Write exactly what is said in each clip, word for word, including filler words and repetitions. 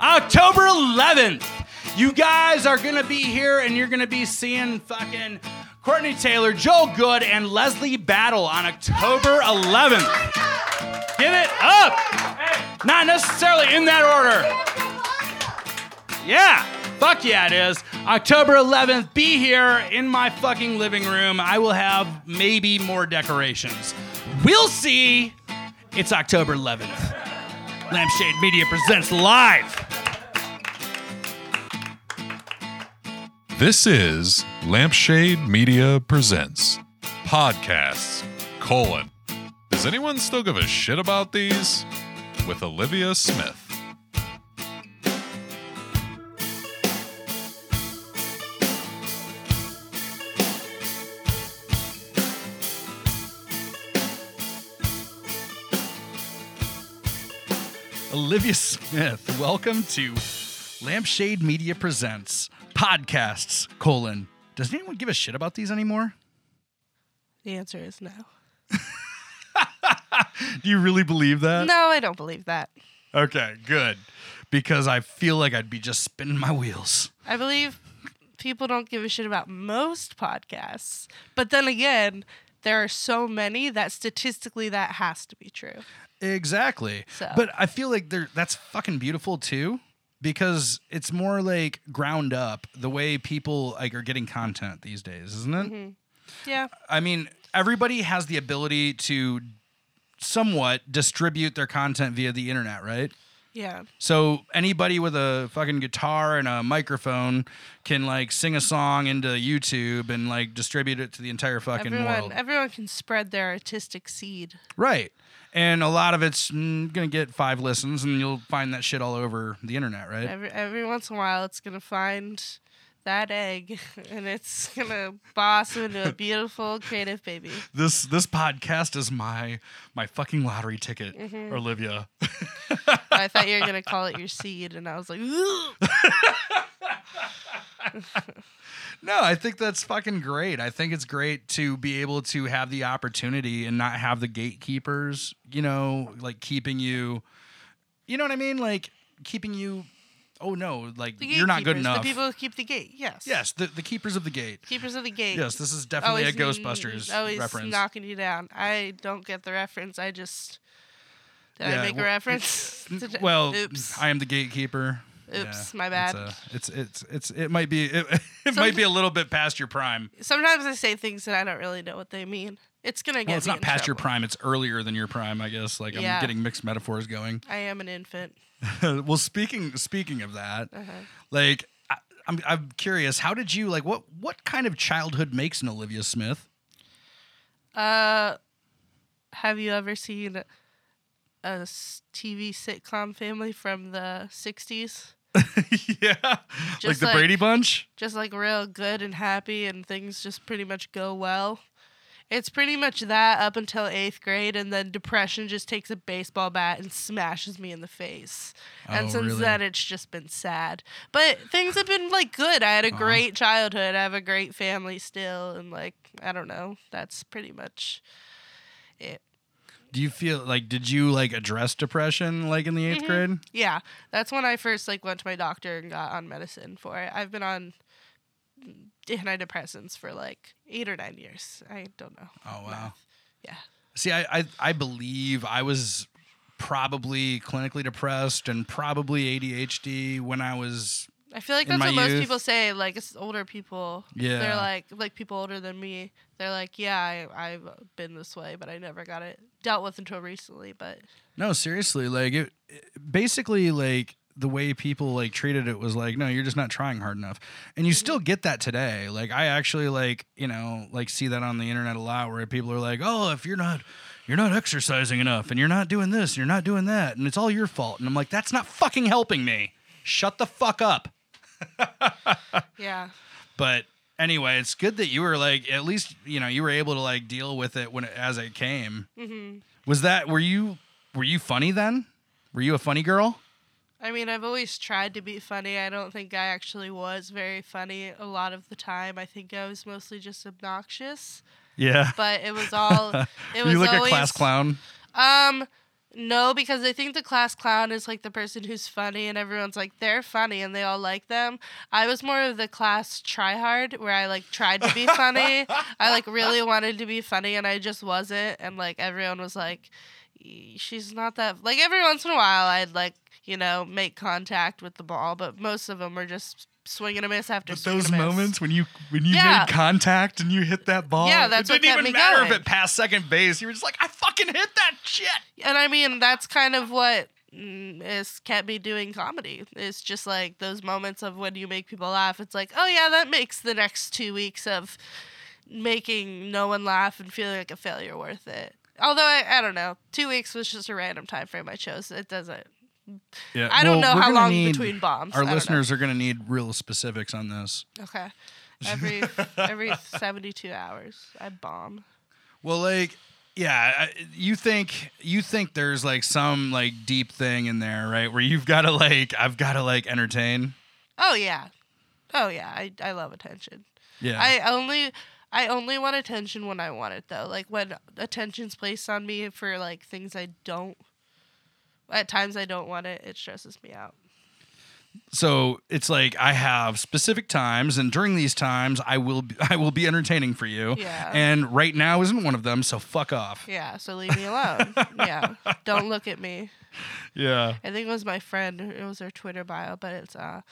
October eleventh. You guys are going to be here and you're going to be seeing fucking Courtney Taylor, Joel Good, and Leslie Battle on October eleventh. Give it up. Not necessarily in that order. Yeah. Fuck yeah, it is. October eleventh, be here in my fucking living room. I will have maybe more decorations. We'll see. It's October eleventh. Lampshade Media presents live. This is Lampshade Media presents podcasts, colon. Does anyone still give a shit about these? With Olivia Smith. Olivia Smith, welcome to Lampshade Media Presents Podcasts, colon. Does anyone give a shit about these anymore? The answer is no. Do you really believe that? No, I don't believe that. Okay, good. Because I feel like I'd be just spinning my wheels. I believe people don't give a shit about most podcasts. But then again, there are so many that statistically that has to be true. Exactly. So. But I feel like that's fucking beautiful, too, because it's more like ground up the way people like are getting content these days, isn't it? Mm-hmm. Yeah. I mean, everybody has the ability to somewhat distribute their content via the internet, right? Yeah. So anybody with a fucking guitar and a microphone can like sing a song into YouTube and like distribute it to the entire fucking everyone, world. Everyone can spread their artistic seed. Right. And a lot of it's going to get five listens and you'll find that shit all over the internet, right? Every, every once in a while it's going to find that egg and it's going to blossom into a beautiful creative baby. This this podcast is my my fucking lottery ticket, mm-hmm. Olivia. I thought you were going to call it your seed, and I was like, no, I think that's fucking great. I think it's great to be able to have the opportunity and not have the gatekeepers, you know, like keeping you, you know what I mean? Like keeping you, oh no, like you're not good enough. The people who keep the gate, yes. Yes, the, the keepers of the gate. Keepers of the gate. Yes, this is definitely always a Ghostbusters always reference. Always knocking you down. I don't get the reference. I just... Did yeah, I make well, a reference? Did well, oops. I am the gatekeeper. Oops, yeah, my bad. It's, a, it's it's it's it might be it, it might be a little bit past your prime. Sometimes I say things and I don't really know what they mean. It's gonna get. Well, it's me not in past trouble. Your prime. It's earlier than your prime, I guess. Like yeah. I'm getting mixed metaphors going. I am an infant. Well, speaking speaking of that, uh-huh. like I, I'm I'm curious. How did you like what what kind of childhood makes an Olivia Smith? Uh, have you ever seen a T V sitcom family from the sixties? Yeah. Just like the like, Brady Bunch? Just like real good and happy and things just pretty much go well. It's pretty much that up until eighth grade, and then depression just takes a baseball bat and smashes me in the face. And oh, since really? then, it's just been sad. But things have been, like, good. I had a uh-huh. great childhood. I have a great family still. And, like, I don't know. That's pretty much it. Do you feel like, did you like address depression like in the eighth mm-hmm. grade? Yeah. That's when I first like went to my doctor and got on medicine for it. I've been on antidepressants for like eight or nine years. I don't know. Oh, wow. Yeah. See, I, I, I believe I was probably clinically depressed and probably A D H D when I was. I feel like that's what youth. Most people say, like, it's older people. Yeah. They're like, like people older than me. They're like, yeah, I, I've been this way, but I never got it dealt with until recently, but. No, seriously, like, it, it basically, like, the way people, like, treated it was like, no, you're just not trying hard enough. And you mm-hmm. still get that today. Like, I actually, like, you know, like, see that on the internet a lot where people are like, oh, if you're not... you're not exercising enough, and you're not doing this, and you're not doing that, and it's all your fault. And I'm like, that's not fucking helping me. Shut the fuck up. Yeah. But anyway, it's good that you were like, at least, you know, you were able to like deal with it when it, as it came. Mm-hmm. Was that, were you, were you funny then? Were you a funny girl? I mean, I've always tried to be funny. I don't think I actually was very funny a lot of the time. I think I was mostly just obnoxious. Yeah. But it was all, it was always. Were you like a class clown? Um, No, because I think the class clown is, like, the person who's funny, and everyone's like, they're funny, and they all like them. I was more of the class tryhard, where I, like, tried to be funny. I, like, really wanted to be funny, and I just wasn't. And, like, everyone was like, she's not that... Like, every once in a while, I'd, like, you know, make contact with the ball, but most of them were just... swing and a miss after swing and a miss. But those moments when you when you yeah. made contact and you hit that ball, yeah, that's it didn't what even matter going. If it passed second base. You were just like, I fucking hit that shit. And I mean, that's kind of what is kept me doing comedy. It's just like those moments of when you make people laugh. It's like, oh yeah, that makes the next two weeks of making no one laugh and feeling like a failure worth it. Although I, I don't know, two weeks was just a random time frame I chose. It doesn't. Yeah. I don't well, know how long between bombs. Our listeners know. Are going to need real specifics on this. Okay. Every every seventy-two hours, I bomb. Well, like, yeah, you think you think there's like some like deep thing in there, right? Where you've got to like, I've got to like entertain. Oh yeah, oh yeah. I I love attention. Yeah. I only. I only want attention when I want it though. Like when attention's placed on me for like things I don't. At times I don't want it. It stresses me out. So it's like I have specific times, and during these times I will be, I will be entertaining for you. Yeah. And right now isn't one of them, so fuck off. Yeah, so leave me alone. Yeah. Don't look at me. Yeah. I think it was my friend. It was her Twitter bio, but it's, uh,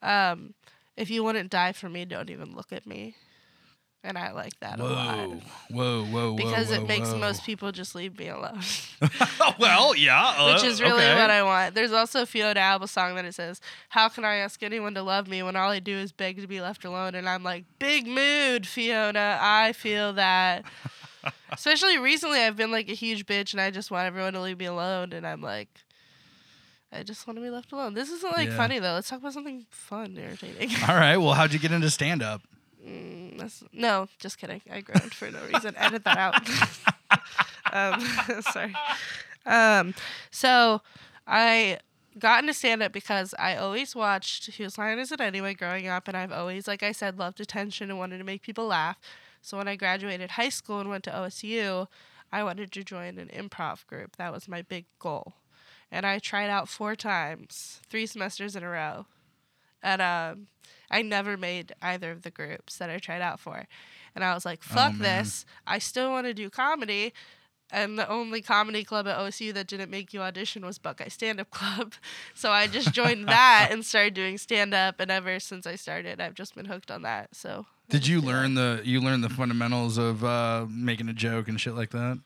um, if you wouldn't die for me, don't even look at me. And I like that whoa. a lot. Whoa, whoa, whoa, Because whoa, it makes whoa. most people just leave me alone. Well, yeah. Uh, Which is really okay. what I want. There's also a Fiona Apple song that it says, how can I ask anyone to love me when all I do is beg to be left alone? And I'm like, big mood, Fiona. I feel that. Especially recently, I've been like a huge bitch, and I just want everyone to leave me alone. And I'm like, I just want to be left alone. This isn't like yeah. funny, though. Let's talk about something fun, irritating. All right. Well, how'd you get into stand-up? Mm, that's, no, just kidding. I groaned for no reason. Edit that out. um, sorry. Um, so I got into stand-up because I always watched Whose Line Is It Anyway growing up, and I've always, like I said, loved attention and wanted to make people laugh. So when I graduated high school and went to O S U, I wanted to join an improv group. That was my big goal. And I tried out four times, three semesters in a row. And um, I never made either of the groups that I tried out for. And I was like, fuck oh, this. I still want to do comedy. And the only comedy club at O S U that didn't make you audition was Buckeye Stand-Up Club. So I just joined that and started doing stand-up. And ever since I started, I've just been hooked on that. So Did you learn the you learn the fundamentals of uh, making a joke and shit like that?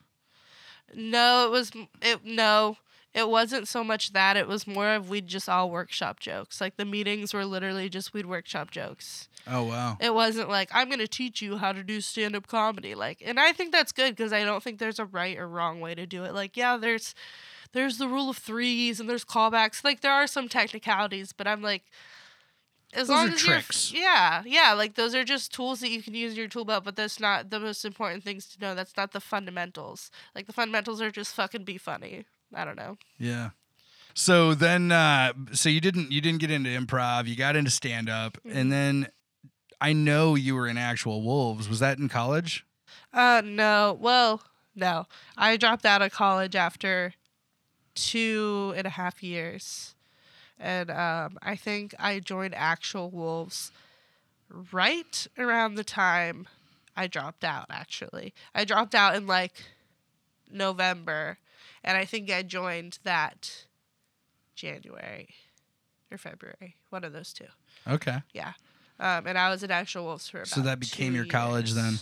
No, it was it no. It wasn't so much that. It was more of we'd just all workshop jokes. Like, the meetings were literally just we'd workshop jokes. Oh, wow. It wasn't like, I'm going to teach you how to do stand-up comedy. Like, and I think that's good because I don't think there's a right or wrong way to do it. Like, yeah, there's there's the rule of threes and there's callbacks. Like, there are some technicalities, but I'm like... As those long are as tricks. You're, yeah, yeah. Like, those are just tools that you can use in your tool belt, but that's not the most important things to know. That's not the fundamentals. Like, the fundamentals are just fucking be funny. I don't know. Yeah. So then, uh, so you didn't you didn't get into improv. You got into stand up, mm-hmm. and then I know you were in Actual Wolves. Was that in college? Uh, no. Well, no. I dropped out of college after two and a half years, and um, I think I joined Actual Wolves right around the time I dropped out. Actually, I dropped out in like November. And I think I joined that January or February, one of those two. Okay. Yeah. Um, and I was at Actual Wolves for about So that became your years. college then?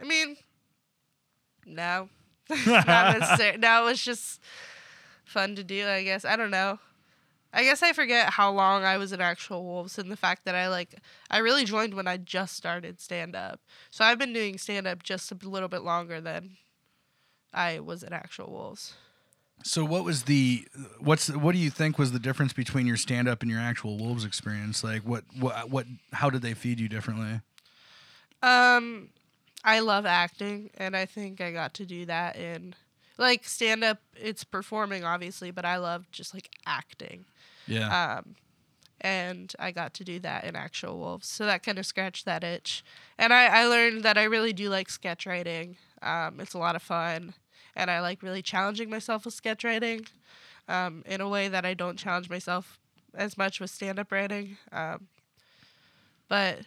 I mean, no. Not necessarily. No, it was just fun to do, I guess. I don't know. I guess I forget how long I was at Actual Wolves and the fact that I, like, I really joined when I just started stand-up. So I've been doing stand-up just a little bit longer than... I was at Actual Wolves. So what was the what's what do you think was the difference between your stand up and your Actual Wolves experience? Like what what what how did they feed you differently? Um I love acting, and I think I got to do that in like stand up it's performing obviously, but I love just like acting. Yeah. Um and I got to do that in Actual Wolves. So that kind of scratched that itch. And I I learned that I really do like sketch writing. Um, it's a lot of fun. and I like really challenging myself with sketch writing um, in a way that I don't challenge myself as much with stand-up writing. Um, but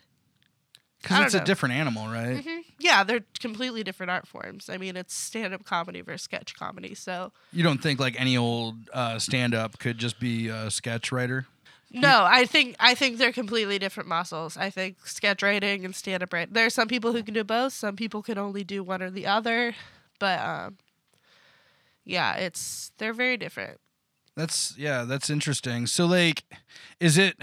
because it's know. a different animal, right? Mm-hmm. Yeah, they're completely different art forms. I mean, it's stand-up comedy versus sketch comedy. So you don't think like any old uh, stand-up could just be a sketch writer? No, I think I think they're completely different muscles. I think sketch writing and stand-up writing. There are some people who can do both. Some people can only do one or the other. But um, yeah, it's they're very different. That's yeah, that's interesting. So like, is it?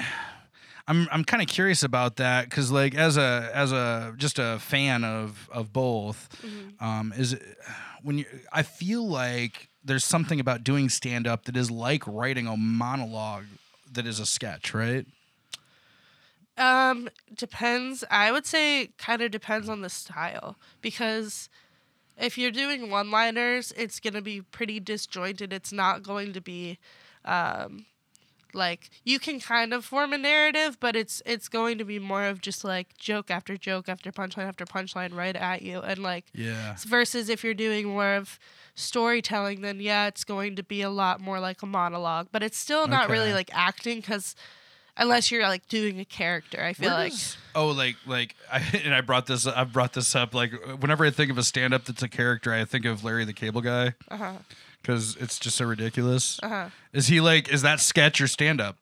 I'm I'm kind of curious about that because like as a as a just a fan of of both, mm-hmm. um, is it, when you I feel like there's something about doing stand-up that is like writing a monologue. That is a sketch, right? Um, depends. I would say kind of depends on the style because if you're doing one-liners, it's going to be pretty disjointed. It's not going to be um, like you can kind of form a narrative, but it's it's going to be more of just like joke after joke after punchline after punchline right at you. And like yeah. versus if you're doing more of storytelling, then yeah, it's going to be a lot more like a monologue, but it's still not okay. really like acting because unless you're like doing a character, I feel Where like does, oh like like I, and I brought this I've brought this up like whenever I think of a stand-up that's a character, I think of Larry the Cable Guy because uh-huh. it's just so ridiculous. Uh-huh. Is he like is that sketch or stand-up?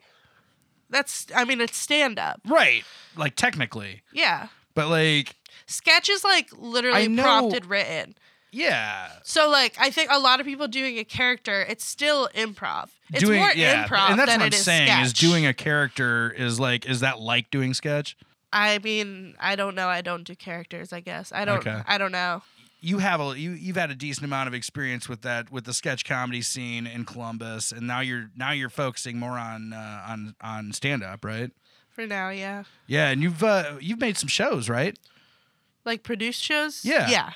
That's I mean it's stand-up, right? Like technically, yeah, but like sketch is like literally prompted written. Yeah. So, like, I think a lot of people doing a character, it's still improv. It's doing, more yeah. improv than it is sketch. And that's what I'm saying sketch. Is doing a character is like, is that like doing sketch? I mean, I don't know. I don't do characters, I guess. I don't. Okay. I don't know. You have a you you've had a decent amount of experience with that with the sketch comedy scene in Columbus, and now you're now you're focusing more on uh, on on stand up, right? For now, yeah. Yeah, and you've uh, you've made some shows, right? Like produced shows. Yeah. Yeah.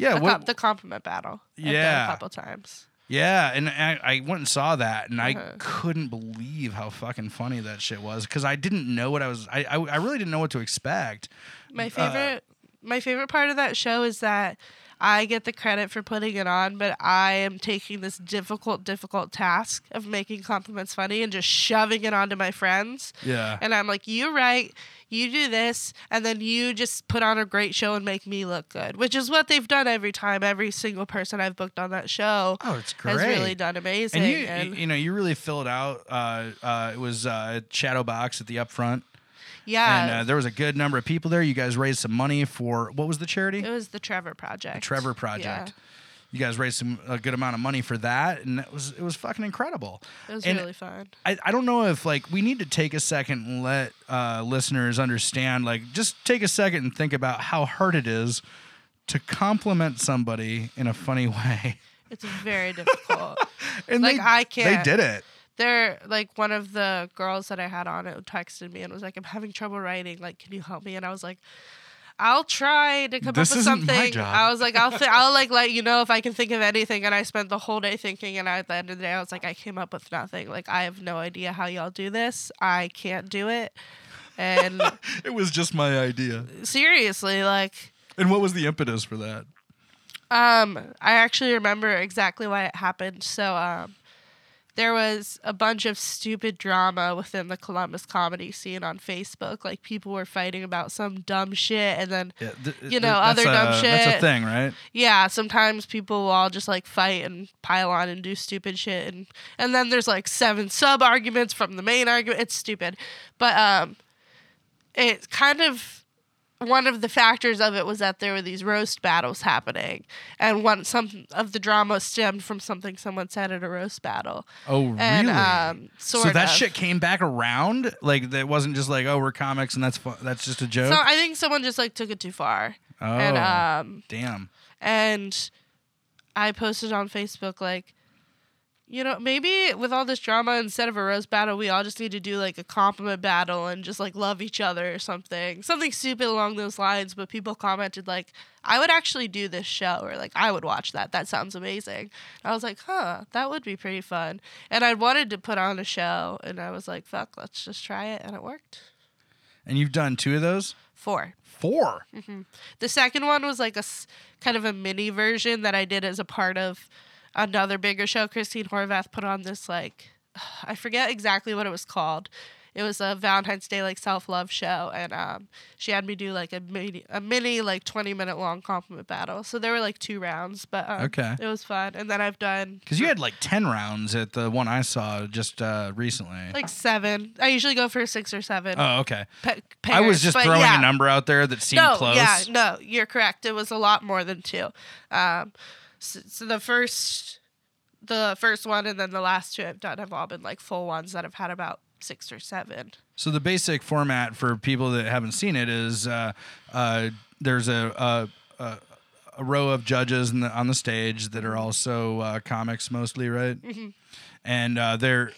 Yeah, the, what, com- the compliment battle. Yeah, I've done a couple times. Yeah, and I, I went and saw that, and uh-huh. I couldn't believe how fucking funny that shit was because I didn't know what I was. I, I I really didn't know what to expect. My favorite, uh, my favorite part of that show is that I get the credit for putting it on, but I am taking this difficult, difficult task of making compliments funny and just shoving it onto my friends. Yeah, and I'm like, you're right. You do this, and then you just put on a great show and make me look good, which is what they've done every time. Every single person I've booked on that show oh, it's great. has really done amazing. And you, and you know, you really filled out. Uh, uh, it was uh, Shadowbox at the Upfront. Yeah. And uh, there was a good number of people there. You guys raised some money for, what was the charity? It was the Trevor Project. The Trevor Project. Yeah. You guys raised some a good amount of money for that, and it was it was fucking incredible. It was and really fun. I, I don't know if, like, we need to take a second and let uh, listeners understand, like, just take a second and think about how hard it is to compliment somebody in a funny way. It's very difficult. and like, they, I can't. They did it. They're, like, one of the girls that I had on it texted me and was like, I'm having trouble writing. Like, can you help me? And I was like... I'll try to come this up with something. My job. I was like, I'll, th- I'll like let you know if I can think of anything. And I spent the whole day thinking. And I, at the end of the day, I was like, I came up with nothing. Like, I have no idea how y'all do this. I can't do it. And it was just my idea. Seriously, like. And what was the impetus for that? Um, I actually remember exactly why it happened. So, um, there was a bunch of stupid drama within the Columbus comedy scene on Facebook. Like, people were fighting about some dumb shit and then, yeah, th- you know, other dumb a, shit. That's a thing, right? Yeah. Sometimes people will all just, like, fight and pile on and do stupid shit. And, and then there's, like, seven sub-arguments from the main argument. It's stupid. But um, it kind of... One of the factors of it was that there were these roast battles happening, and one some of the drama stemmed from something someone said at a roast battle. Oh, and, really? Um, sort so that of. Shit came back around. Like, it wasn't just like, oh, we're comics and that's fu- that's just a joke. So I think someone just like took it too far. Oh, and, um, damn! And I posted on Facebook like. You know, maybe with all this drama, instead of a roast battle, we all just need to do, like, a compliment battle and just, like, love each other or something. Something stupid along those lines, but people commented, like, I would actually do this show or, like, I would watch that. That sounds amazing. And I was like, huh, that would be pretty fun. And I wanted to put on a show, and I was like, fuck, let's just try it, and it worked. And you've done two of those? Four. four. Mm-hmm. The second one was like a kind of a mini version that I did as a part of another bigger show. Christine Horvath put on this, like, I forget exactly what it was called. It was a Valentine's Day, like, self-love show, and um, she had me do, like, a mini, a mini like, twenty-minute-long compliment battle. So there were, like, two rounds, but um, okay. It was fun. And then I've done... Because you had, like, ten rounds at the one I saw just uh, recently. Like, seven. I usually go for six or seven. Oh, okay. Pe- pairs, I was just throwing yeah. a number out there that seemed no, close. Yeah, no, you're correct. It was a lot more than two. Um, so, so the first, the first one and then the last two I've done have all been, like, full ones that I've had about six or seven. So the basic format for people that haven't seen it is uh, uh, there's a, a a row of judges in the, on the stage that are also uh, comics mostly, right? Mm-hmm. And uh, they're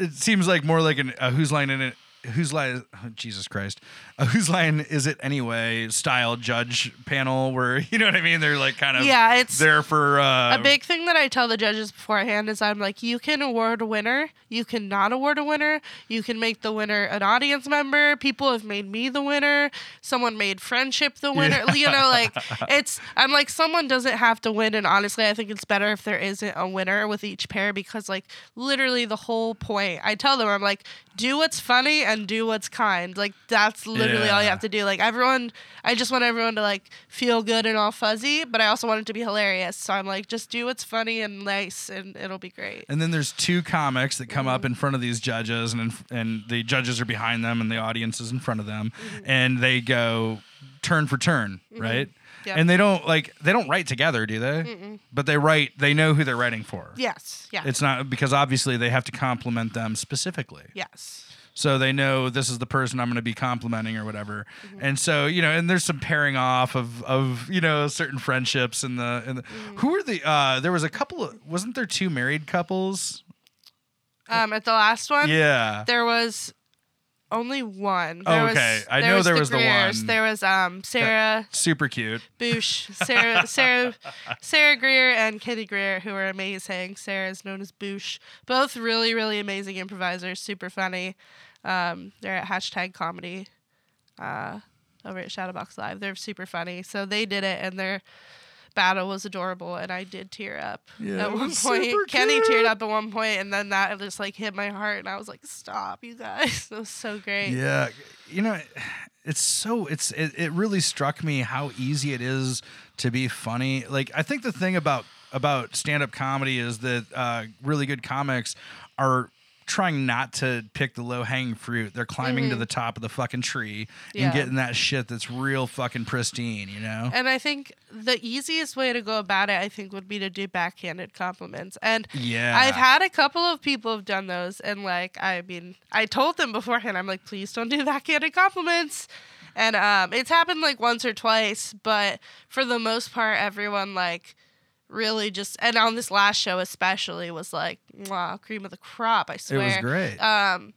it seems like more like an, a Whose Line in it. Whose Line? Oh, Jesus Christ! Uh, Whose Line Is It Anyway? Style judge panel where you know what I mean. They're like kind of yeah. It's there for uh, a big thing that I tell the judges beforehand is I'm like, you can award a winner, you can not award a winner, you can make the winner an audience member. People have made me the winner. Someone made friendship the winner. Yeah. You know, like it's. I'm like, someone doesn't have to win, and honestly, I think it's better if there isn't a winner with each pair because, like, literally the whole point. I tell them, I'm like, do what's funny and do what's kind. Like, that's literally yeah. all you have to do. Like, everyone, I just want everyone to, like, feel good and all fuzzy, but I also want it to be hilarious. So I'm like, just do what's funny and nice, and it'll be great. And then there's two comics that come mm-hmm. up in front of these judges, and and the judges are behind them, and the audience is in front of them, mm-hmm. and they go turn for turn, mm-hmm. right? Yep. And they don't, like, they don't write together, do they? Mm-mm. But they write, they know who they're writing for. Yes, yeah. It's not, because obviously they have to compliment them specifically. Yes. So they know this is the person I'm going to be complimenting or whatever. Mm-hmm. And so, you know, and there's some pairing off of, of you know, certain friendships. And the, in the mm-hmm. who are the, uh, there was a couple, of, wasn't there two married couples? Um, At the last one? Yeah. There was only one. There oh, okay. Was, I there know was there the was Greers. the one. There was um Sarah. That, super cute. Boosh. Sarah, Sarah, Sarah Greer and Katie Greer, who are amazing. Sarah is known as Boosh. Both really, really amazing improvisers. Super funny. Um, they're at hashtag comedy uh, over at Shadowbox Live. They're super funny. So they did it, and their battle was adorable, and I did tear up yeah, at one point. Kenny teared up at one point, and then that just, like, hit my heart, and I was like, stop, you guys. It was so great. Yeah. You know, it's so, it's it, it really struck me how easy it is to be funny. Like, I think the thing about, about stand-up comedy is that uh, really good comics are trying not to pick the low-hanging fruit. They're climbing mm-hmm. to the top of the fucking tree yeah. and getting that shit that's real fucking pristine, you know? And I think the easiest way to go about it, I think, would be to do backhanded compliments. And yeah. I've had a couple of people have done those, and, like, I mean, I told them beforehand, I'm like, please don't do backhanded compliments. And um, it's happened, like, once or twice, but for the most part, everyone, like, really just, and on this last show especially, was like, wow, cream of the crop, I swear. It was great. Um,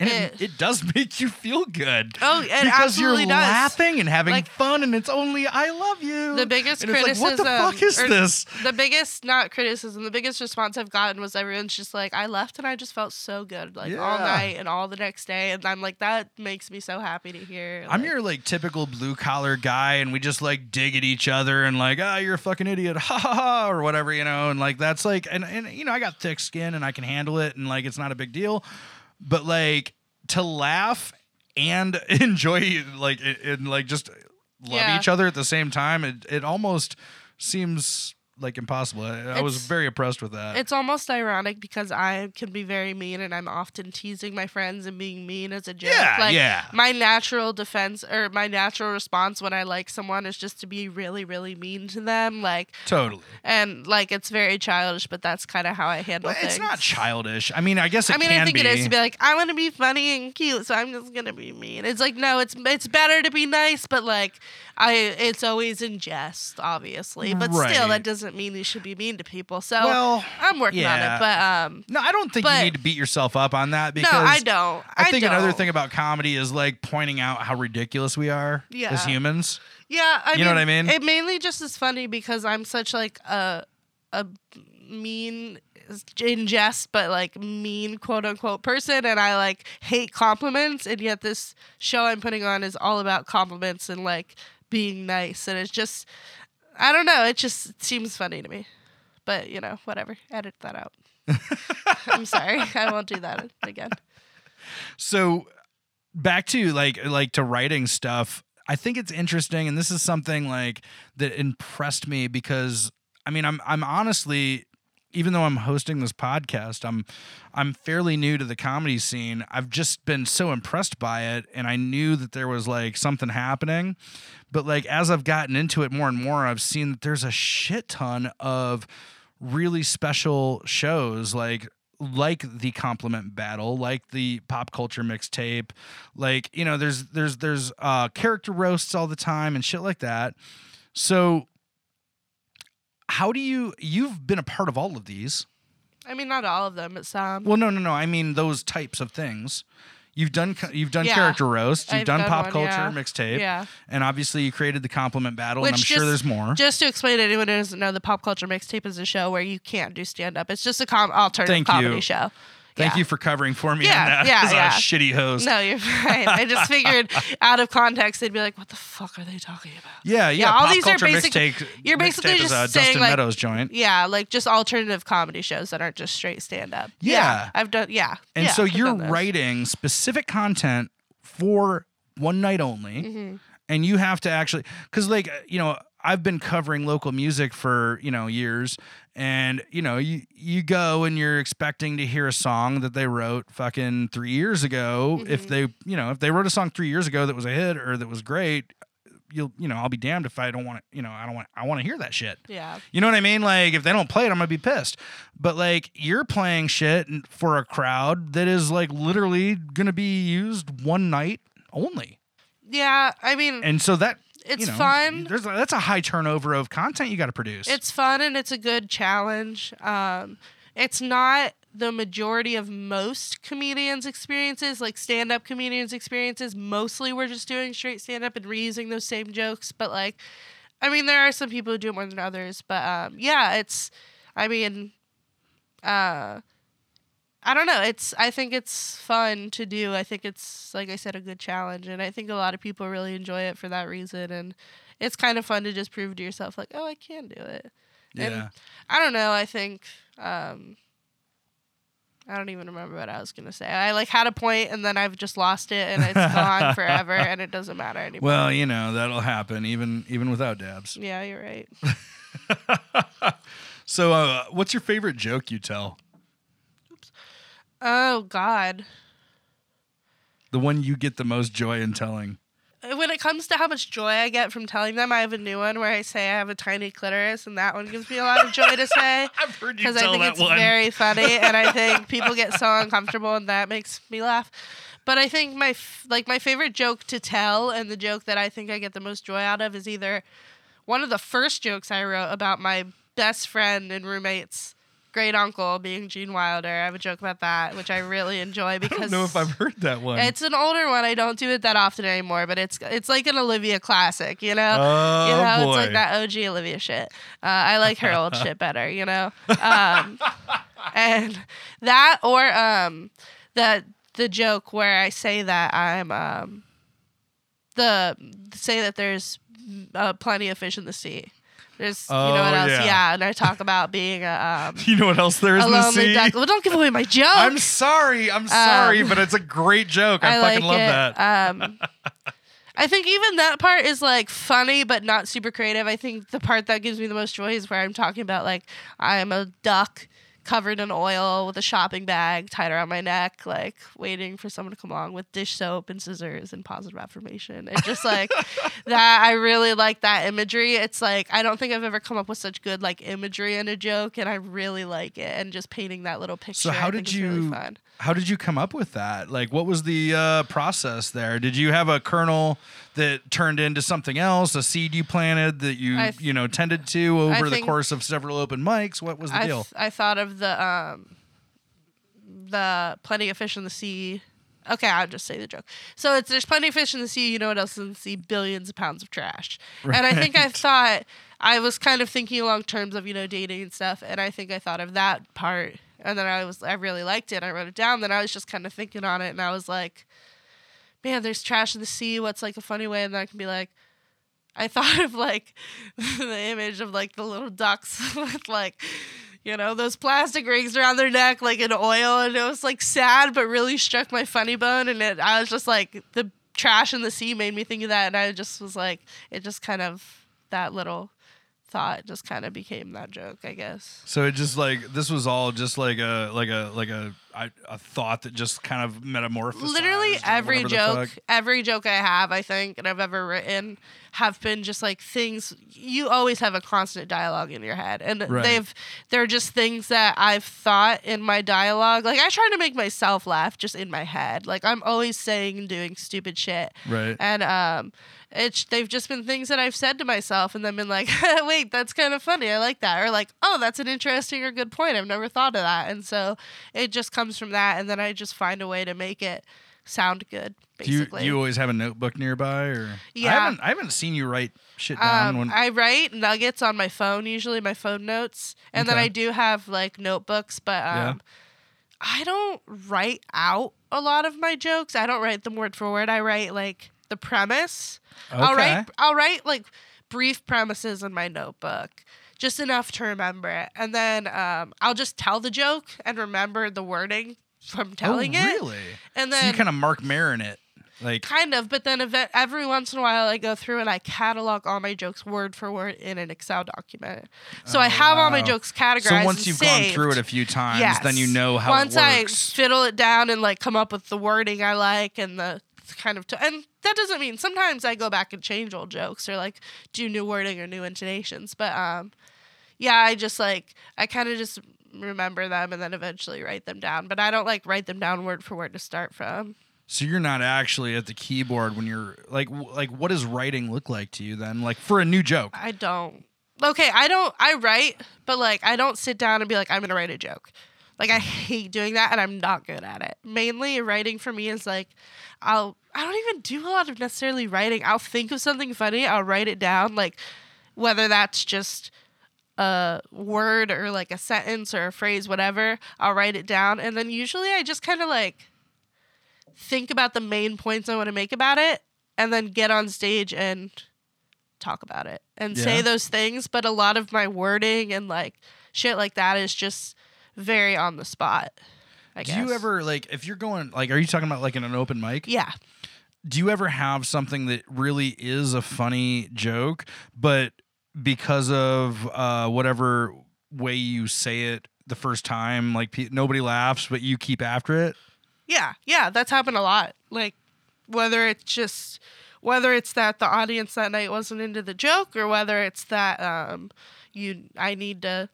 and it, it, it does make you feel good. Oh, it absolutely does. Because you're laughing and having, like, fun, and it's only, I love you. The biggest and criticism. It's like, what the fuck is this? The biggest, not criticism, the biggest response I've gotten was everyone's just like, I left and I just felt so good, like, yeah. all night and all the next day. And I'm like, that makes me so happy to hear. Like, I'm your, like, typical blue-collar guy, and we just, like, dig at each other and, like, ah, oh, you're a fucking idiot, ha ha ha, or whatever, you know. And, like, that's, like, and, and, you know, I got thick skin and I can handle it, and, like, it's not a big deal. But, like, to laugh and enjoy, like, and, like, just love yeah. each other at the same time, it, it almost seems, like, impossible. I, I was very impressed with that. It's almost ironic because I can be very mean, and I'm often teasing my friends and being mean as a joke. Yeah, like, yeah. My natural defense or my natural response when I like someone is just to be really, really mean to them. Like, totally. And, like, it's very childish, but that's kind of how I handle well, it's things. It's not childish. I mean, I guess it I mean, can I think be. It is to be like, I want to be funny and cute, so I'm just going to be mean. It's like, no, it's it's better to be nice, but, like, I it's always in jest, obviously. But right. still, that doesn't mean you should be mean to people. So well, I'm working yeah. on it, but um, no, I don't think but, you need to beat yourself up on that because no, I don't. I, I think don't. Another thing about comedy is like pointing out how ridiculous we are yeah. as humans. Yeah, I you mean, know what I mean. It mainly just is funny because I'm such like a a mean in jest, but like mean quote unquote person, and I like hate compliments, and yet this show I'm putting on is all about compliments and like being nice, and it's just, I don't know, it just seems funny to me. But you know, whatever, edit that out. I'm sorry, I won't do that again. So back to like like to writing stuff. I think it's interesting, and this is something like that impressed me, because I mean, I'm I'm honestly, even though I'm hosting this podcast, I'm I'm fairly new to the comedy scene. I've just been so impressed by it, and I knew that there was like something happening, but like as I've gotten into it more and more, I've seen that there's a shit ton of really special shows like like the Compliment Battle, like the Pop Culture Mixtape, like, you know, there's there's there's uh, character roasts all the time and shit like that. So how do you, you've been a part of all of these. I mean, not all of them, but some. Well, no, no, no. I mean, those types of things. You've done, you've done yeah. character roast, you've I've done, done Pop one, Culture yeah. Mixtape, yeah. and obviously you created the Compliment Battle, which, and I'm just, sure there's more. Just to explain to anyone who doesn't know, the Pop Culture Mixtape is a show where you can't do stand-up. It's just a com- alternative Thank comedy you. show. Thank yeah. you for covering for me yeah, on that yeah, as yeah. a shitty host. No, you're fine. I just figured out of context, they'd be like, what the fuck are they talking about? Yeah, yeah. yeah all Pop these Culture are basically, you're basically just a saying Dustin like, Meadows joint. Yeah, like just alternative comedy shows that aren't just straight stand-up. Yeah. yeah I've done, yeah. And yeah, so I've you're writing specific content for one night only, mm-hmm. and you have to actually, because like, you know, I've been covering local music for, you know, years, and, you know, you, you go and you're expecting to hear a song that they wrote fucking three years ago. Mm-hmm. If they, you know, if they wrote a song three years ago that was a hit or that was great, you'll, you know, I'll be damned if I don't want to, you know, I don't want, I want to hear that shit. Yeah. You know what I mean? Like if they don't play it, I'm going to be pissed, but like you're playing shit for a crowd that is like literally going to be used one night only. Yeah. I mean, and so that, It's you know, fun. There's a, that's a high turnover of content you got to produce. It's fun and it's a good challenge. Um, it's not the majority of most comedians' experiences, like stand-up comedians' experiences. Mostly we're just doing straight stand-up and reusing those same jokes. But, like, I mean, there are some people who do it more than others. But, um, yeah, it's, I mean, uh, I don't know. It's, I think it's fun to do. I think it's, like I said, a good challenge. And I think a lot of people really enjoy it for that reason. And it's kind of fun to just prove to yourself, like, oh, I can do it. Yeah. And I don't know. I think, um, I don't even remember what I was going to say. I like had a point and then I've just lost it and it's gone forever and it doesn't matter anymore. Well, you know, that'll happen even, even without dabs. Yeah, you're right. So, uh, what's your favorite joke you tell? Oh, God. The one you get the most joy in telling. When it comes to how much joy I get from telling them, I have a new one where I say I have a tiny clitoris, and that one gives me a lot of joy to say. I've heard you tell that one. Because I think it's one. very funny, and I think people get so uncomfortable, and that makes me laugh. But I think my f- like my favorite joke to tell, and the joke that I think I get the most joy out of, is either one of the first jokes I wrote about my best friend and roommate's great uncle being Gene Wilder. I have a joke about that, which I really enjoy because I don't know if I've heard that one. It's an older one. I don't do it that often anymore, but it's it's like an Olivia classic, you know? Oh, you know, boy. It's like that O G Olivia shit. Uh, I like her old shit better, you know? Um, and that, or um, the the joke where I say that I'm um, the say that there's uh, plenty of fish in the sea. There's, oh, you know what else? Yeah. yeah, and I talk about being a. Um, you know what else there is in the sea? Duck. Well, don't give away my joke. I'm sorry. I'm um, sorry, but it's a great joke. I, I fucking like love it. that. Um, I think even that part is like funny, but not super creative. I think the part that gives me the most joy is where I'm talking about like I'm a duck covered in oil with a shopping bag tied around my neck, like waiting for someone to come along with dish soap and scissors and positive affirmation. It's just like that. I really like that imagery. It's like, I don't think I've ever come up with such good like imagery in a joke, and I really like it. And just painting that little picture. So how I did think you, really fun. How did you come up with that? Like, what was the uh, process there? Did you have a kernel that turned into something else, a seed you planted that you, th- you know, tended to over the course of several open mics? What was the I th- deal? I thought of the um the plenty of fish in the sea. Okay, I'll just say the joke. So it's there's plenty of fish in the sea. You know what else is in the sea? Billions of pounds of trash. Right. And I think I thought I was kind of thinking along terms of, you know, dating and stuff, and I think I thought of that part, and then I was I really liked it, and I wrote it down, then I was just kind of thinking on it, and I was like, man, there's trash in the sea, what's, like, a funny way, and then I can be like, I thought of, like, the image of, like, the little ducks with, like, you know, those plastic rings around their neck, like, in oil, and it was, like, sad, but really struck my funny bone, and it, I was just, like, the trash in the sea made me think of that, and I just was, like, it just kind of, that little thought just kind of became that joke, I guess. So it just like this was all just like a like a like a a thought that just kind of metamorphosized. Literally every joke, every joke I have, I think, and I've ever written, have been just like things. You always have a constant dialogue in your head, and right. they've they're just things that I've thought in my dialogue. Like I try to make myself laugh just in my head. Like I'm always saying and doing stupid shit, right? And um. It's they've just been things that I've said to myself and then been like, wait, that's kind of funny. I like that. Or like, oh, that's an interesting or good point. I've never thought of that. And so it just comes from that. And then I just find a way to make it sound good, basically. Do you, you always have a notebook nearby? Or yeah. I haven't, I haven't seen you write shit down. Um, when... I write nuggets on my phone, usually my phone notes. And okay. then I do have like notebooks, but um, yeah. I don't write out a lot of my jokes. I don't write them word for word. I write like the premise. Okay. I'll write, I'll write like brief premises in my notebook, just enough to remember it. And then um, I'll just tell the joke and remember the wording from telling oh, really? It. And then so you kind of Mark Maron it. Like, kind of, but then event, every once in a while I go through and I catalog all my jokes word for word in an Excel document. So oh, I have wow. all my jokes categorized. So once and you've saved. Gone through it a few times, yes. then you know how once it works. Once I fiddle it down and like come up with the wording I like and the kind of t- and that doesn't mean sometimes I go back and change old jokes or like do new wording or new intonations, but um yeah I just like I kind of just remember them and then eventually write them down, but I don't like write them down word for word to start from. So you're not actually at the keyboard when you're like w- like what does writing look like to you then, like for a new joke? I don't okay I don't I write but like I don't sit down and be like I'm gonna write a joke. Like, I hate doing that, and I'm not good at it. Mainly, writing for me is, like, I'll... I don't even do a lot of necessarily writing. I'll think of something funny. I'll write it down, like, whether that's just a word or, like, a sentence or a phrase, whatever. I'll write it down, and then usually I just kind of, like, think about the main points I want to make about it and then get on stage and talk about it and yeah. say those things. But a lot of my wording and, like, shit like that is just... very on the spot, I guess. Do you ever, like, if you're going, like, are you talking about, like, in an open mic? Yeah. Do you ever have something that really is a funny joke, but because of uh, whatever way you say it the first time, like, pe- nobody laughs, but you keep after it? Yeah, yeah, that's happened a lot. Like, whether it's just, whether it's that the audience that night wasn't into the joke, or whether it's that um, you, I need to...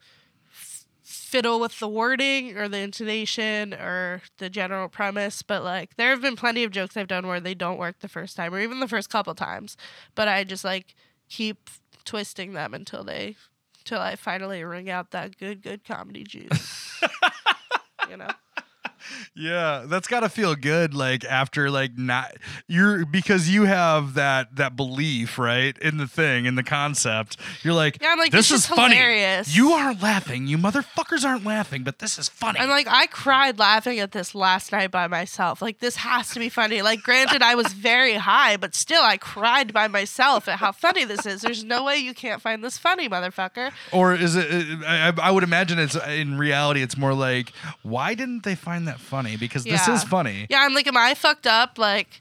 fiddle with the wording or the intonation or the general premise, but like there have been plenty of jokes I've done where they don't work the first time or even the first couple times, but I just like keep twisting them until they till I finally wring out that good good comedy juice. You know? Yeah, that's gotta feel good, like after like not you're because you have that that belief, right, in the thing, in the concept. You're like, yeah, I'm like this, this is funny. Hilarious. You aren't laughing, you motherfuckers aren't laughing, but this is funny. And like I cried laughing at this last night by myself. Like this has to be funny. Like granted I was very high, but still I cried by myself at how funny this is. There's no way you can't find this funny, motherfucker. Or is it? I, I would imagine it's in reality. It's more like why didn't they find that funny because yeah. this is funny. Yeah, I'm like, am I fucked up? Like,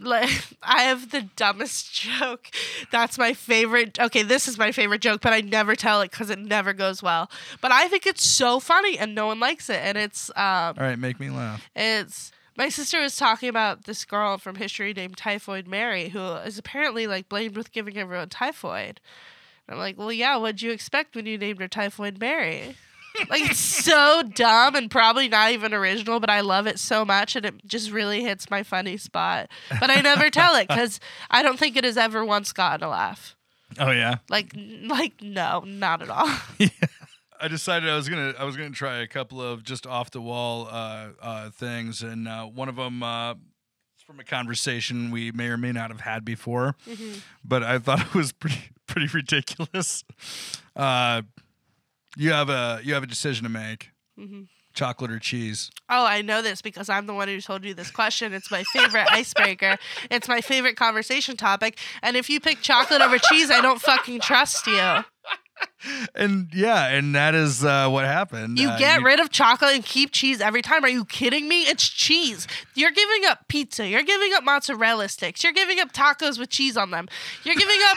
like I have the dumbest joke. That's my favorite. Okay, this is my favorite joke, but I never tell it because it never goes well. But I think it's so funny, and no one likes it. And it's um, all right. Make me laugh. It's my sister was talking about this girl from history named Typhoid Mary, who is apparently like blamed with giving everyone typhoid. And I'm like, well, yeah. What'd you expect when you named her Typhoid Mary? Like, it's so dumb and probably not even original, but I love it so much, and it just really hits my funny spot. But I never tell it because I don't think it has ever once gotten a laugh. Oh, yeah? Like, like no, not at all. Yeah. I decided I was gonna I was gonna try a couple of just off the wall uh, uh, things, and uh, one of them uh, from a conversation we may or may not have had before, mm-hmm. but I thought it was pretty pretty ridiculous. Uh, you have a you have a decision to make. Mm-hmm. Chocolate or cheese? Oh, I know this because I'm the one who told you this question. It's my favorite icebreaker. It's my favorite conversation topic. And if you pick chocolate over cheese, I don't fucking trust you. And yeah, and that is uh, what happened. You uh, get you- rid of chocolate and keep cheese every time. Are you kidding me? It's cheese. You're giving up pizza. You're giving up mozzarella sticks. You're giving up tacos with cheese on them. You're giving up...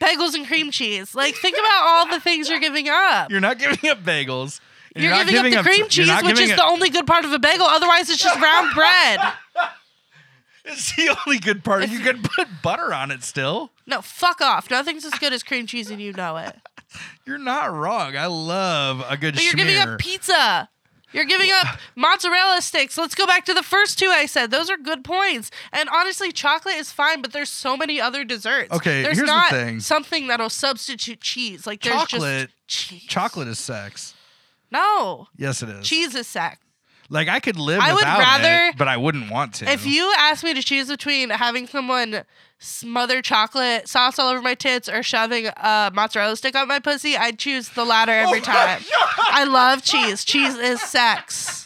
bagels and cream cheese. Like, think about all the things you're giving up. You're not giving up bagels. You're, you're giving, giving up the cream up, cheese, which is a- the only good part of a bagel. Otherwise, it's just round bread. It's the only good part. It's- you can put butter on it still. No, fuck off. Nothing's as good as cream cheese, and you know it. You're not wrong. I love a good but schmear. You're giving up pizza. You're giving up mozzarella sticks. Let's go back to the first two I said. Those are good points. And honestly, chocolate is fine, but there's so many other desserts. Okay, there's here's not the thing. Something that'll substitute cheese. Like there's chocolate, just cheese. Chocolate is sex. No. Yes, it is. Cheese is sex. Like I could live I without would rather, it, but I wouldn't want to. If you asked me to choose between having someone smother chocolate sauce all over my tits or shoving a mozzarella stick on my pussy, I'd choose the latter every oh time. God. I love cheese. Cheese is sex.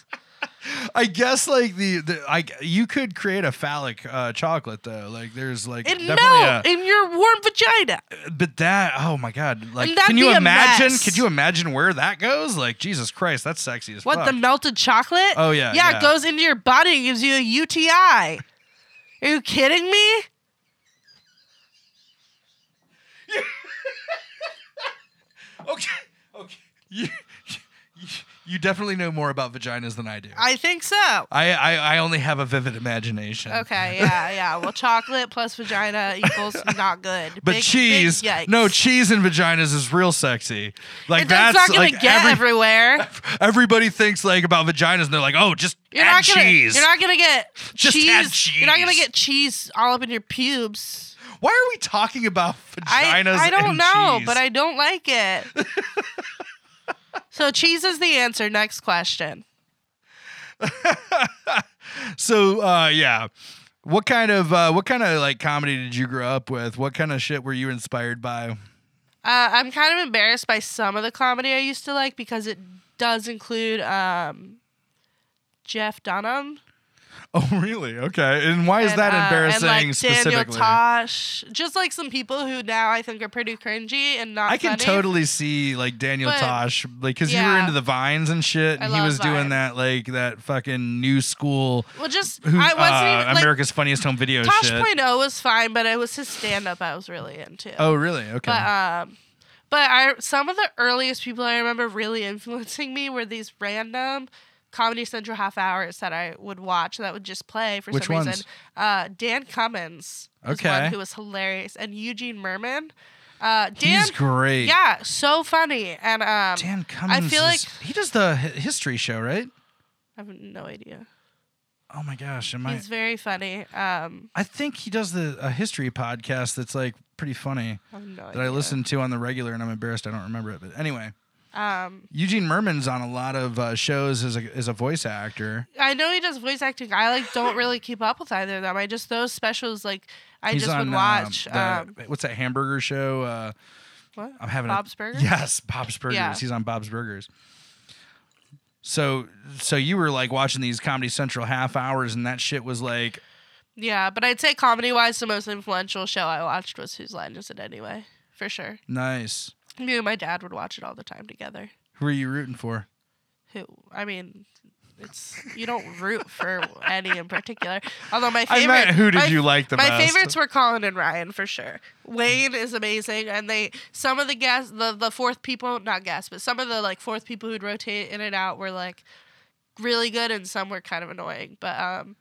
I guess like the, the I you could create a phallic uh, chocolate though. Like there's like it definitely melt a, in your warm vagina. But that oh my god! Like can you imagine? Mess. Could you imagine where that goes? Like Jesus Christ, that's sexy as what, fuck. What the melted chocolate? Oh yeah, yeah, yeah, it goes into your body and gives you a U T I. Are you kidding me? okay, okay. You, you, you definitely know more about vaginas than I do. I think so. I, I, I only have a vivid imagination. Okay, yeah, yeah. Well, chocolate plus vagina equals not good. But big, cheese, big no cheese in vaginas is real sexy. Like it, that's it's not gonna like, get every, everywhere. Everybody thinks like about vaginas and they're like, oh, just you're add not gonna, cheese. You're not gonna get just cheese. Add cheese. You're not gonna get cheese all up in your pubes. Why are we talking about vaginas? I, I don't and know, cheese? But I don't like it. So cheese is the answer. Next question. so uh, yeah, what kind of uh, what kind of like comedy did you grow up with? What kind of shit were you inspired by? Uh, I'm kind of embarrassed by some of the comedy I used to like because it does include um, Jeff Dunham. Oh, really? Okay. And why is and, that embarrassing uh, and, like, specifically? Daniel Tosh. Just like some people who now I think are pretty cringy and not I funny. I can totally see like Daniel but, Tosh, like because yeah. you were into the Vines and shit, and I he was Vines. Doing that like that fucking new school. Well, just who, I wasn't uh, even, like, America's Funniest Home Video. Tosh shit. Tosh.oh was fine, but it was his stand-up I was really into. Oh, really? Okay. But um, but I some of the earliest people I remember really influencing me were these random Comedy Central half hours that I would watch that would just play for Which some ones? Reason. Uh, Dan Cummins was okay. one who was hilarious. And Eugene Merman. Uh, Dan, He's great. Yeah, so funny. And um, Dan Cummins, I feel is, like... He does the history show, right? I have no idea. Oh my gosh. Am He's I, very funny. Um, I think he does the a history podcast that's like pretty funny. I have no that idea. I listen to on the regular and I'm embarrassed I don't remember it. But anyway... Um, Eugene Merman's on a lot of uh, shows as a as a voice actor. I know he does voice acting. I like don't really keep up with either of them. I just those specials like I He's just on, would watch. Uh, the, um, what's that hamburger show? Uh, what I'm having Bob's a, Burgers. Yes, Bob's Burgers. Yeah. He's on Bob's Burgers. So so you were like watching these Comedy Central half hours, and that shit was like. Yeah, but I'd say comedy wise, the most influential show I watched was Whose Line Is It Anyway, for sure. Nice. Me and my dad would watch it all the time together. Who are you rooting for? Who? I mean, it's you don't root for any in particular. Although my favorite, I meant who did my, you like the my best? My favorites were Colin and Ryan for sure. Wayne is amazing, and they some of the guests, the the fourth people, not guests, but some of the like fourth people who'd rotate in and out were like really good, and some were kind of annoying. But um,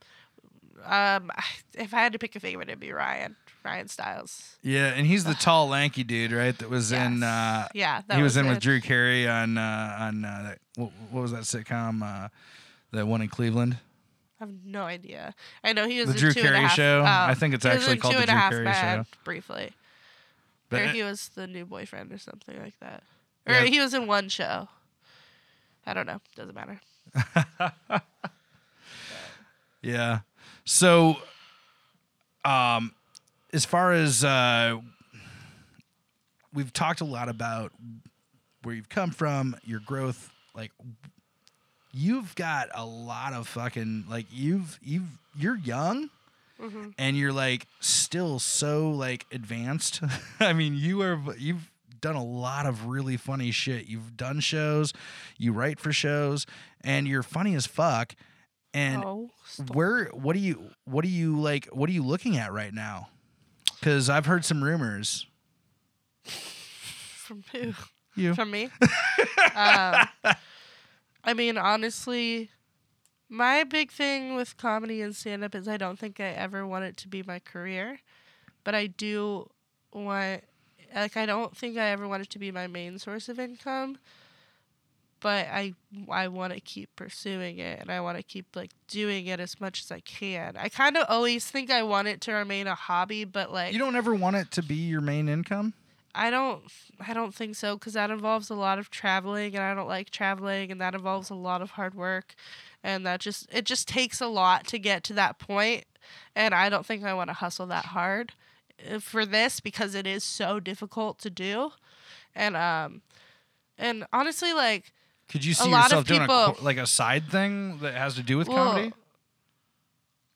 um, if I had to pick a favorite, it'd be Ryan. Ryan Styles. Yeah, and he's the tall, lanky dude, right? That was yes. in. Uh, yeah, that he was, was in it. With Drew Carey on uh, on uh, that, what, what was that sitcom? Uh, that one in Cleveland. I have no idea. I know he was the in Drew two Carey and a half, show. Um, I think it's actually called the Drew Carey show. Briefly, but or it, he was the new boyfriend or something like that. Or yeah. He was in one show. I don't know. Doesn't matter. Yeah. So. Um, as far as uh, we've talked a lot about where you've come from, your growth, like you've got a lot of fucking like you've you've you're young. Mm-hmm. And you're like still so like advanced. I mean, you are you've done a lot of really funny shit. You've done shows, you write for shows, and you're funny as fuck. And oh, where what do you what do you like what are you looking at right now? Because I've heard some rumors. From who? You. From me? um, I mean, honestly. My big thing with comedy and stand-up is I don't think I ever want it to be my career, but I do want, like, I don't think I ever want it to be my main source of income, but I, I want to keep pursuing it, and I want to keep, like, doing it as much as I can. I kind of always think I want it to remain a hobby, but, like... You don't ever want it to be your main income? I don't I don't think so, because that involves a lot of traveling, and I don't like traveling, and that involves a lot of hard work, and that just it just takes a lot to get to that point, and I don't think I want to hustle that hard for this, because it is so difficult to do. And um and honestly, like, could you see yourself doing people, a, like a side thing that has to do with well, comedy?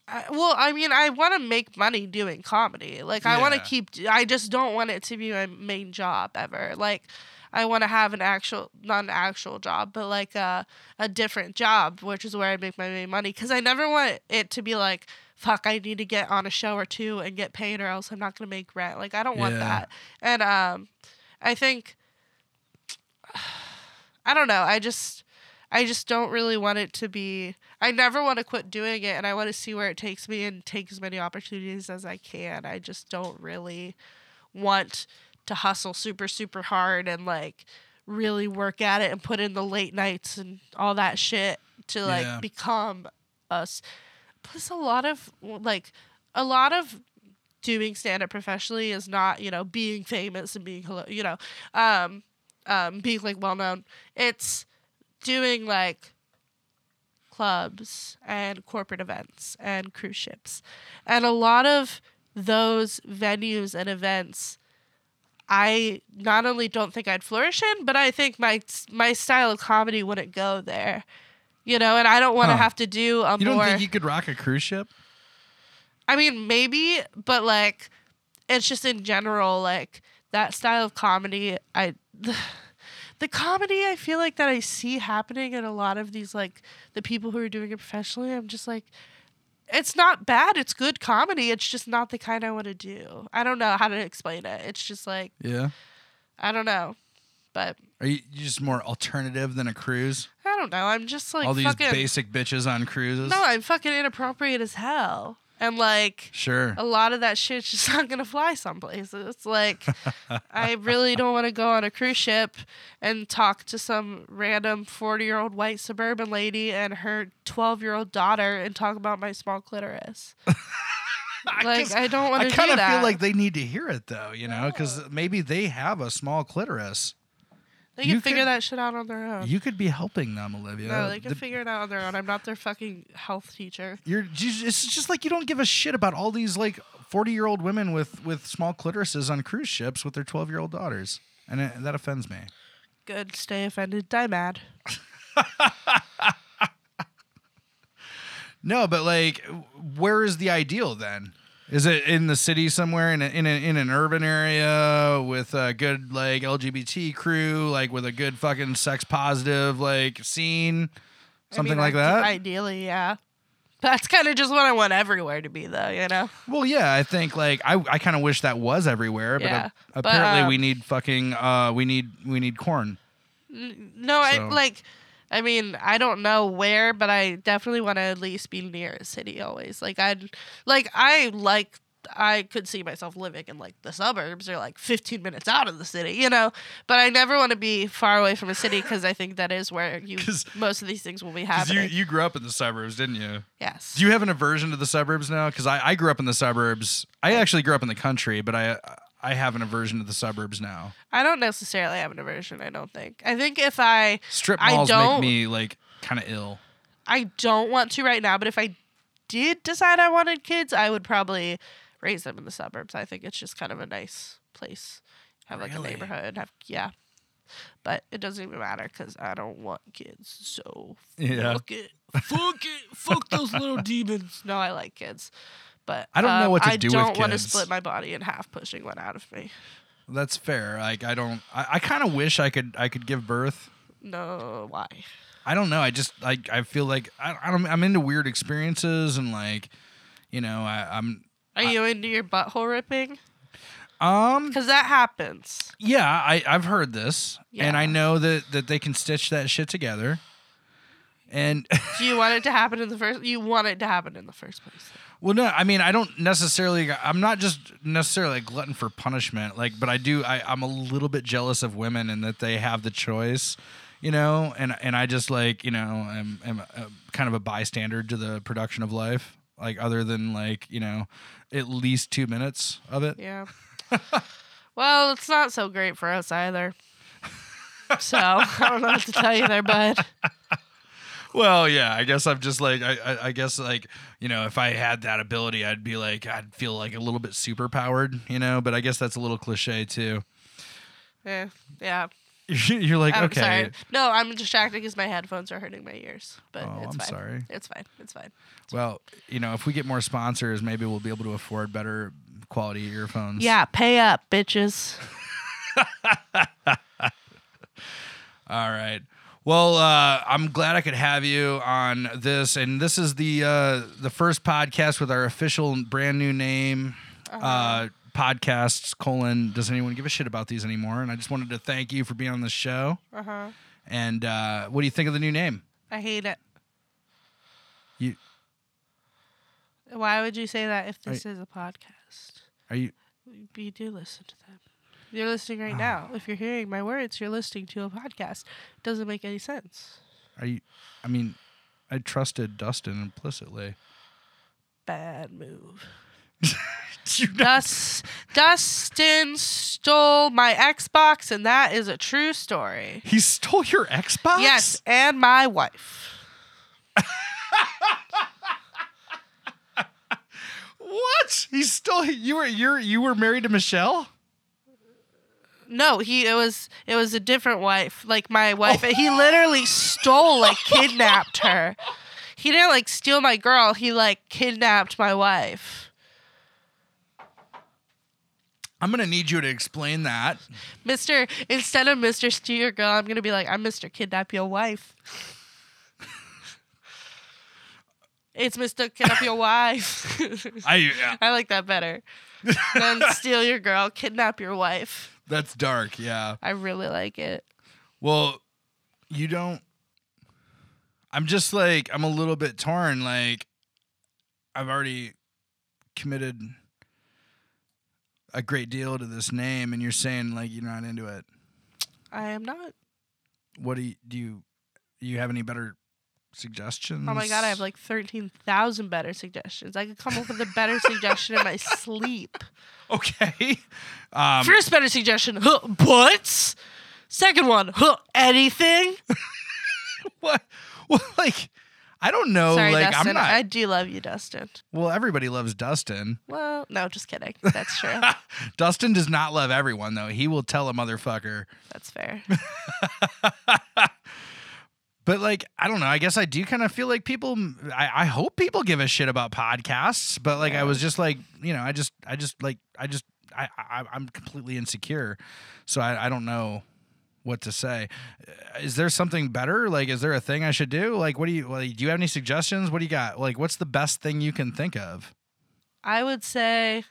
I, well, I mean, I want to make money doing comedy. Like, yeah. I want to keep... I just don't want it to be my main job ever. Like, I want to have an actual... Not an actual job, but, like, a, a different job, which is where I make my main money. Because I never want it to be like, fuck, I need to get on a show or two and get paid or else I'm not going to make rent. Like, I don't want yeah. that. And um, I think... I don't know. I just... I just don't really want it to be... I never want to quit doing it, and I want to see where it takes me and take as many opportunities as I can. I just don't really want to hustle super, super hard and, like, really work at it and put in the late nights and all that shit to, like, yeah. become us. Plus, a lot of, like, a lot of doing stand-up professionally is not, you know, being famous and being, you know, um, um, being, like, well-known. It's... doing like clubs and corporate events and cruise ships, and a lot of those venues and events I not only don't think I'd flourish in, but I think my my style of comedy wouldn't go there, you know. And I don't want to huh. have to do a you more, don't think you could rock a cruise ship? I mean, maybe, but like it's just in general, like that style of comedy I the comedy I feel like that I see happening in a lot of these, like, the people who are doing it professionally, I'm just like, it's not bad. It's good comedy. It's just not the kind I want to do. I don't know how to explain it. It's just like, yeah, I don't know. But are you just more alternative than a cruise? I don't know. I'm just like all these fucking basic bitches on cruises. No, I'm fucking inappropriate as hell. And, like, sure, a lot of that shit's just not going to fly someplace. It's like, I really don't want to go on a cruise ship and talk to some random forty-year-old white suburban lady and her twelve-year-old daughter and talk about my small clitoris. Like, I, I don't want to do that. I kind of feel like they need to hear it, though, you know, because yeah. maybe they have a small clitoris. They can you figure could, that shit out on their own. You could be helping them, Olivia. No, they can the, figure it out on their own. I'm not their fucking health teacher. You're just, it's just like you don't give a shit about all these like forty-year-old women with, with small clitorises on cruise ships with their twelve-year-old daughters. And it, that offends me. Good. Stay offended. Die mad. No, but like, where is the ideal then? Is it in the city somewhere in a, in, a, in an urban area with a good like L G B T crew, like with a good fucking sex positive like scene, something I mean, like that? Ideally, yeah. That's kind of just what I want everywhere to be, though, you know. Well, yeah, I think like I, I kind of wish that was everywhere, but yeah. a, apparently but, um, we need fucking uh we need we need corn. N- no, so. I like. I mean, I don't know where, but I definitely want to at least be near a city always. Like, I'd, like, I like, I could see myself living in, like, the suburbs or, like, fifteen minutes out of the city, you know? But I never want to be far away from a city because I think that is where you most of these things will be happening. You, you grew up in the suburbs, didn't you? Yes. Do you have an aversion to the suburbs now? Because I, I grew up in the suburbs. I actually grew up in the country, but I... I have an aversion to the suburbs now. I don't necessarily have an aversion, I don't think. I think if I... Strip malls I don't, make me, like, kind of ill. I don't want to right now, but if I did decide I wanted kids, I would probably raise them in the suburbs. I think it's just kind of a nice place. Have like really? a neighborhood. Have, yeah. But it doesn't even matter because I don't want kids. So yeah. fuck it. Fuck it. Fuck those little demons. No, I like kids. But I don't um, know what to I do with kids. I don't want to split my body in half pushing one out of me. That's fair. Like I don't. I, I kind of wish I could. I could give birth. No, why? I don't know. I just like. I feel like I, I don't. I'm into weird experiences and like, you know, I, I'm. Are I, you into your butthole ripping? Um, because that happens. Yeah, I I've heard this, yeah. and I know that that they can stitch that shit together. And do you want it to happen in the first? You want it to happen in the first place. Well, no, I mean, I don't necessarily, I'm not just necessarily a glutton for punishment, like, but I do, I, I'm a little bit jealous of women and that they have the choice, you know, and and I just like, you know, I'm, I'm a, a kind of a bystander to the production of life, like other than like, you know, at least two minutes of it. Yeah. Well, it's not so great for us either. So I don't know what to tell you there, bud. Well, yeah, I guess I'm just like, I, I I guess like, you know, if I had that ability, I'd be like, I'd feel like a little bit superpowered, you know, but I guess that's a little cliche too. Yeah. Yeah. You're like, I'm okay. Sorry. No, I'm distracted because my headphones are hurting my ears, but oh, it's I'm fine. Sorry. It's fine. It's fine. It's well, fine. You know, if we get more sponsors, maybe we'll be able to afford better quality earphones. Yeah. Pay up, bitches. All right. Well, uh, I'm glad I could have you on this, and this is the uh, the first podcast with our official brand new name, uh-huh. uh, podcasts, colon, does anyone give a shit about these anymore? And I just wanted to thank you for being on this show, uh-huh. and uh, what do you think of the new name? I hate it. You. Why would you say that if this are, is a podcast? Are you? You do listen to them. You're listening right now. If you're hearing my words, you're listening to a podcast. It doesn't make any sense. Are you? I mean, I trusted Dustin implicitly. Bad move. Dust, Dustin stole my Xbox, and that is a true story. He stole your Xbox? Yes, and my wife. What? He stole you were you you were married to Michelle? No, he it was it was a different wife. Like my wife, oh. He literally stole, like kidnapped her. He didn't like steal my girl. He like kidnapped my wife. I'm gonna need you to explain that, Mister Instead of Mister Steal Your Girl, I'm gonna be like I'm Mister Kidnap Your Wife. It's Mister Kidnap Your Wife. I uh, I like that better than Steal Your Girl, Kidnap Your Wife. That's dark, yeah. I really like it. Well, you don't... I'm just like, I'm a little bit torn. Like, I've already committed a great deal to this name, and you're saying, like, you're not into it. I am not. What do you... Do you, do you have any better suggestions? Oh, my God, I have, like, thirteen thousand better suggestions. I could come up with a better suggestion in my sleep. Okay. Um, First better suggestion, huh, butts. Second one, huh, anything. What? Well, like, I don't know. Sorry, like, Dustin. I'm not... I do love you, Dustin. Well, everybody loves Dustin. Well, no, just kidding. That's true. Dustin does not love everyone, though. He will tell a motherfucker. That's fair. But, like, I don't know. I guess I do kind of feel like people, I, I hope people give a shit about podcasts. But, like, yeah. I was just, like, you know, I just, I just, like, I just, I, I I'm completely insecure. So I, I don't know what to say. Is there something better? Like, is there a thing I should do? Like, what do you, like, do you have any suggestions? What do you got? Like, what's the best thing you can think of? I would say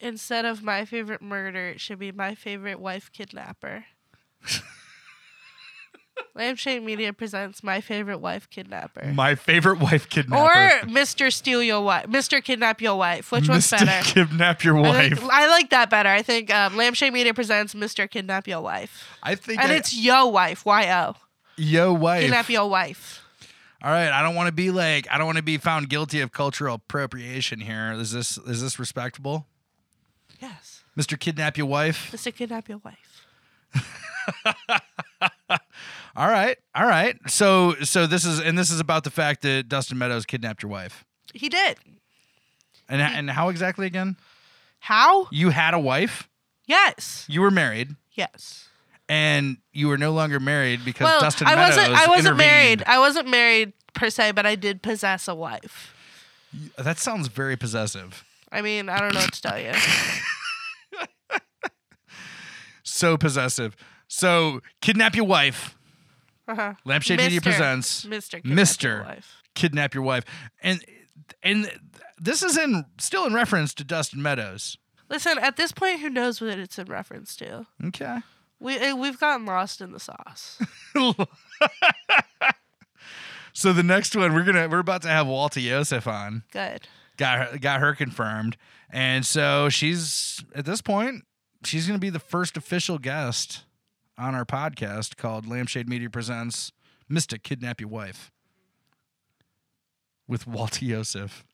instead of my favorite murder, it should be my favorite wife kidnapper. Lampshade Media presents My Favorite Wife Kidnapper. My Favorite Wife Kidnapper. Or Mister Steal Your Wife. Mister Kidnap Your Wife. Which Mister one's better? Mister Kidnap Your Wife. I like, I like that better. I think um, Lampshade Media presents Mister Kidnap Your Wife. I think, and I, it's Yo Wife. Y O. Yo Wife. Kidnap Your Wife. All right. I don't want to be like, I don't want to be found guilty of cultural appropriation here. Is this, is this respectable? Yes. Mister Kidnap Your Wife. Mister Kidnap Your Wife. All right, all right. So, so this is and this is about the fact that Dustin Meadows kidnapped your wife. He did. And he, and how exactly again? How? You had a wife? Yes. You were married? Yes. And you were no longer married because well, Dustin I Meadows wasn't, I wasn't intervened. married. I wasn't married per se, but I did possess a wife. That sounds very possessive. I mean, I don't know what to tell you. So possessive. So, kidnap your wife. Uh-huh. Lampshade Media presents Mister Kidnap, Mister Your Wife. Kidnap Your Wife. And and this is in still in reference to Dustin Meadows. Listen, at this point, who knows what it's in reference to? Okay. We, we've gotten lost in the sauce. So the next one, we're gonna we're about to have Walter Yosef on. Good. Got her, got her confirmed. And so she's, at this point, she's going to be the first official guest on our podcast called Lampshade Media Presents Mister Kidnap Your Wife with Walter Yosef.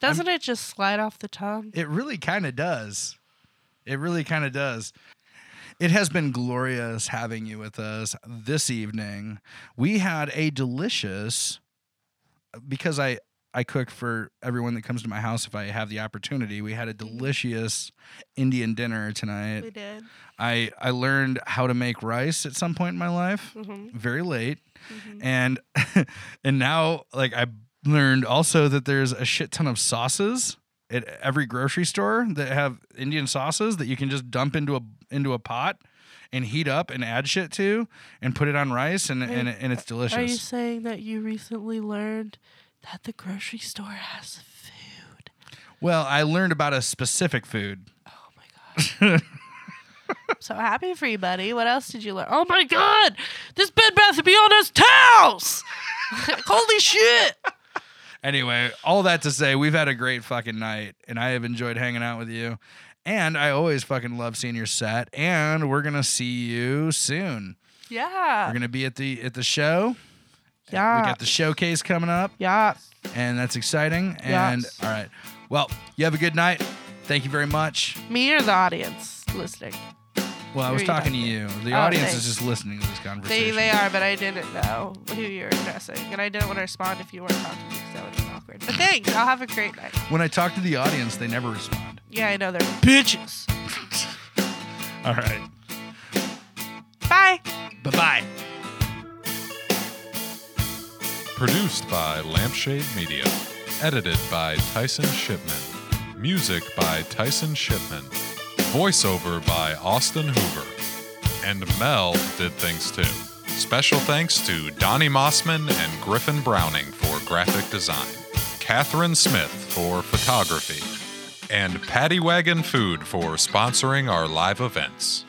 Doesn't I'm, it just slide off the tongue? It really kind of does. It really kind of does. It has been glorious having you with us this evening. We had a delicious, because I... I cook for everyone that comes to my house if I have the opportunity. We had a delicious Indian dinner tonight. We did. I, I learned how to make rice at some point in my life, mm-hmm. very late. Mm-hmm. And and now like I learned also that there's a shit ton of sauces at every grocery store that have Indian sauces that you can just dump into a into a pot and heat up and add shit to and put it on rice and, and, and it's delicious. Are you saying that you recently learned that the grocery store has food? Well, I learned about a specific food. Oh, my God. I'm so happy for you, buddy. What else did you learn? Oh, my God. This Bed Bath and Beyond has towels. Holy shit. Anyway, all that to say, we've had a great fucking night, and I have enjoyed hanging out with you. And I always fucking love seeing your set, and we're going to see you soon. Yeah. We're going to be at the at the show. Yeah. We got the showcase coming up. Yeah. And that's exciting. And yes. All right. Well, you have a good night. Thank you very much. Me or the audience listening? Well, I was talking to you. The oh, audience thanks. is just listening to this conversation. They, they are, but I didn't know who you were addressing. And I didn't want to respond if you weren't talking to me because that would have been awkward. But thanks. I'll have a great night. When I talk to the audience, they never respond. Yeah, I know. They're bitches. All right. Bye. Bye-bye. Produced by Lampshade Media. Edited by Tyson Shipman. Music by Tyson Shipman. Voiceover by Austin Hoover. And Mel did things too. Special thanks to Donnie Mossman and Griffin Browning for graphic design. Catherine Smith for photography. And Paddy Wagon Food for sponsoring our live events.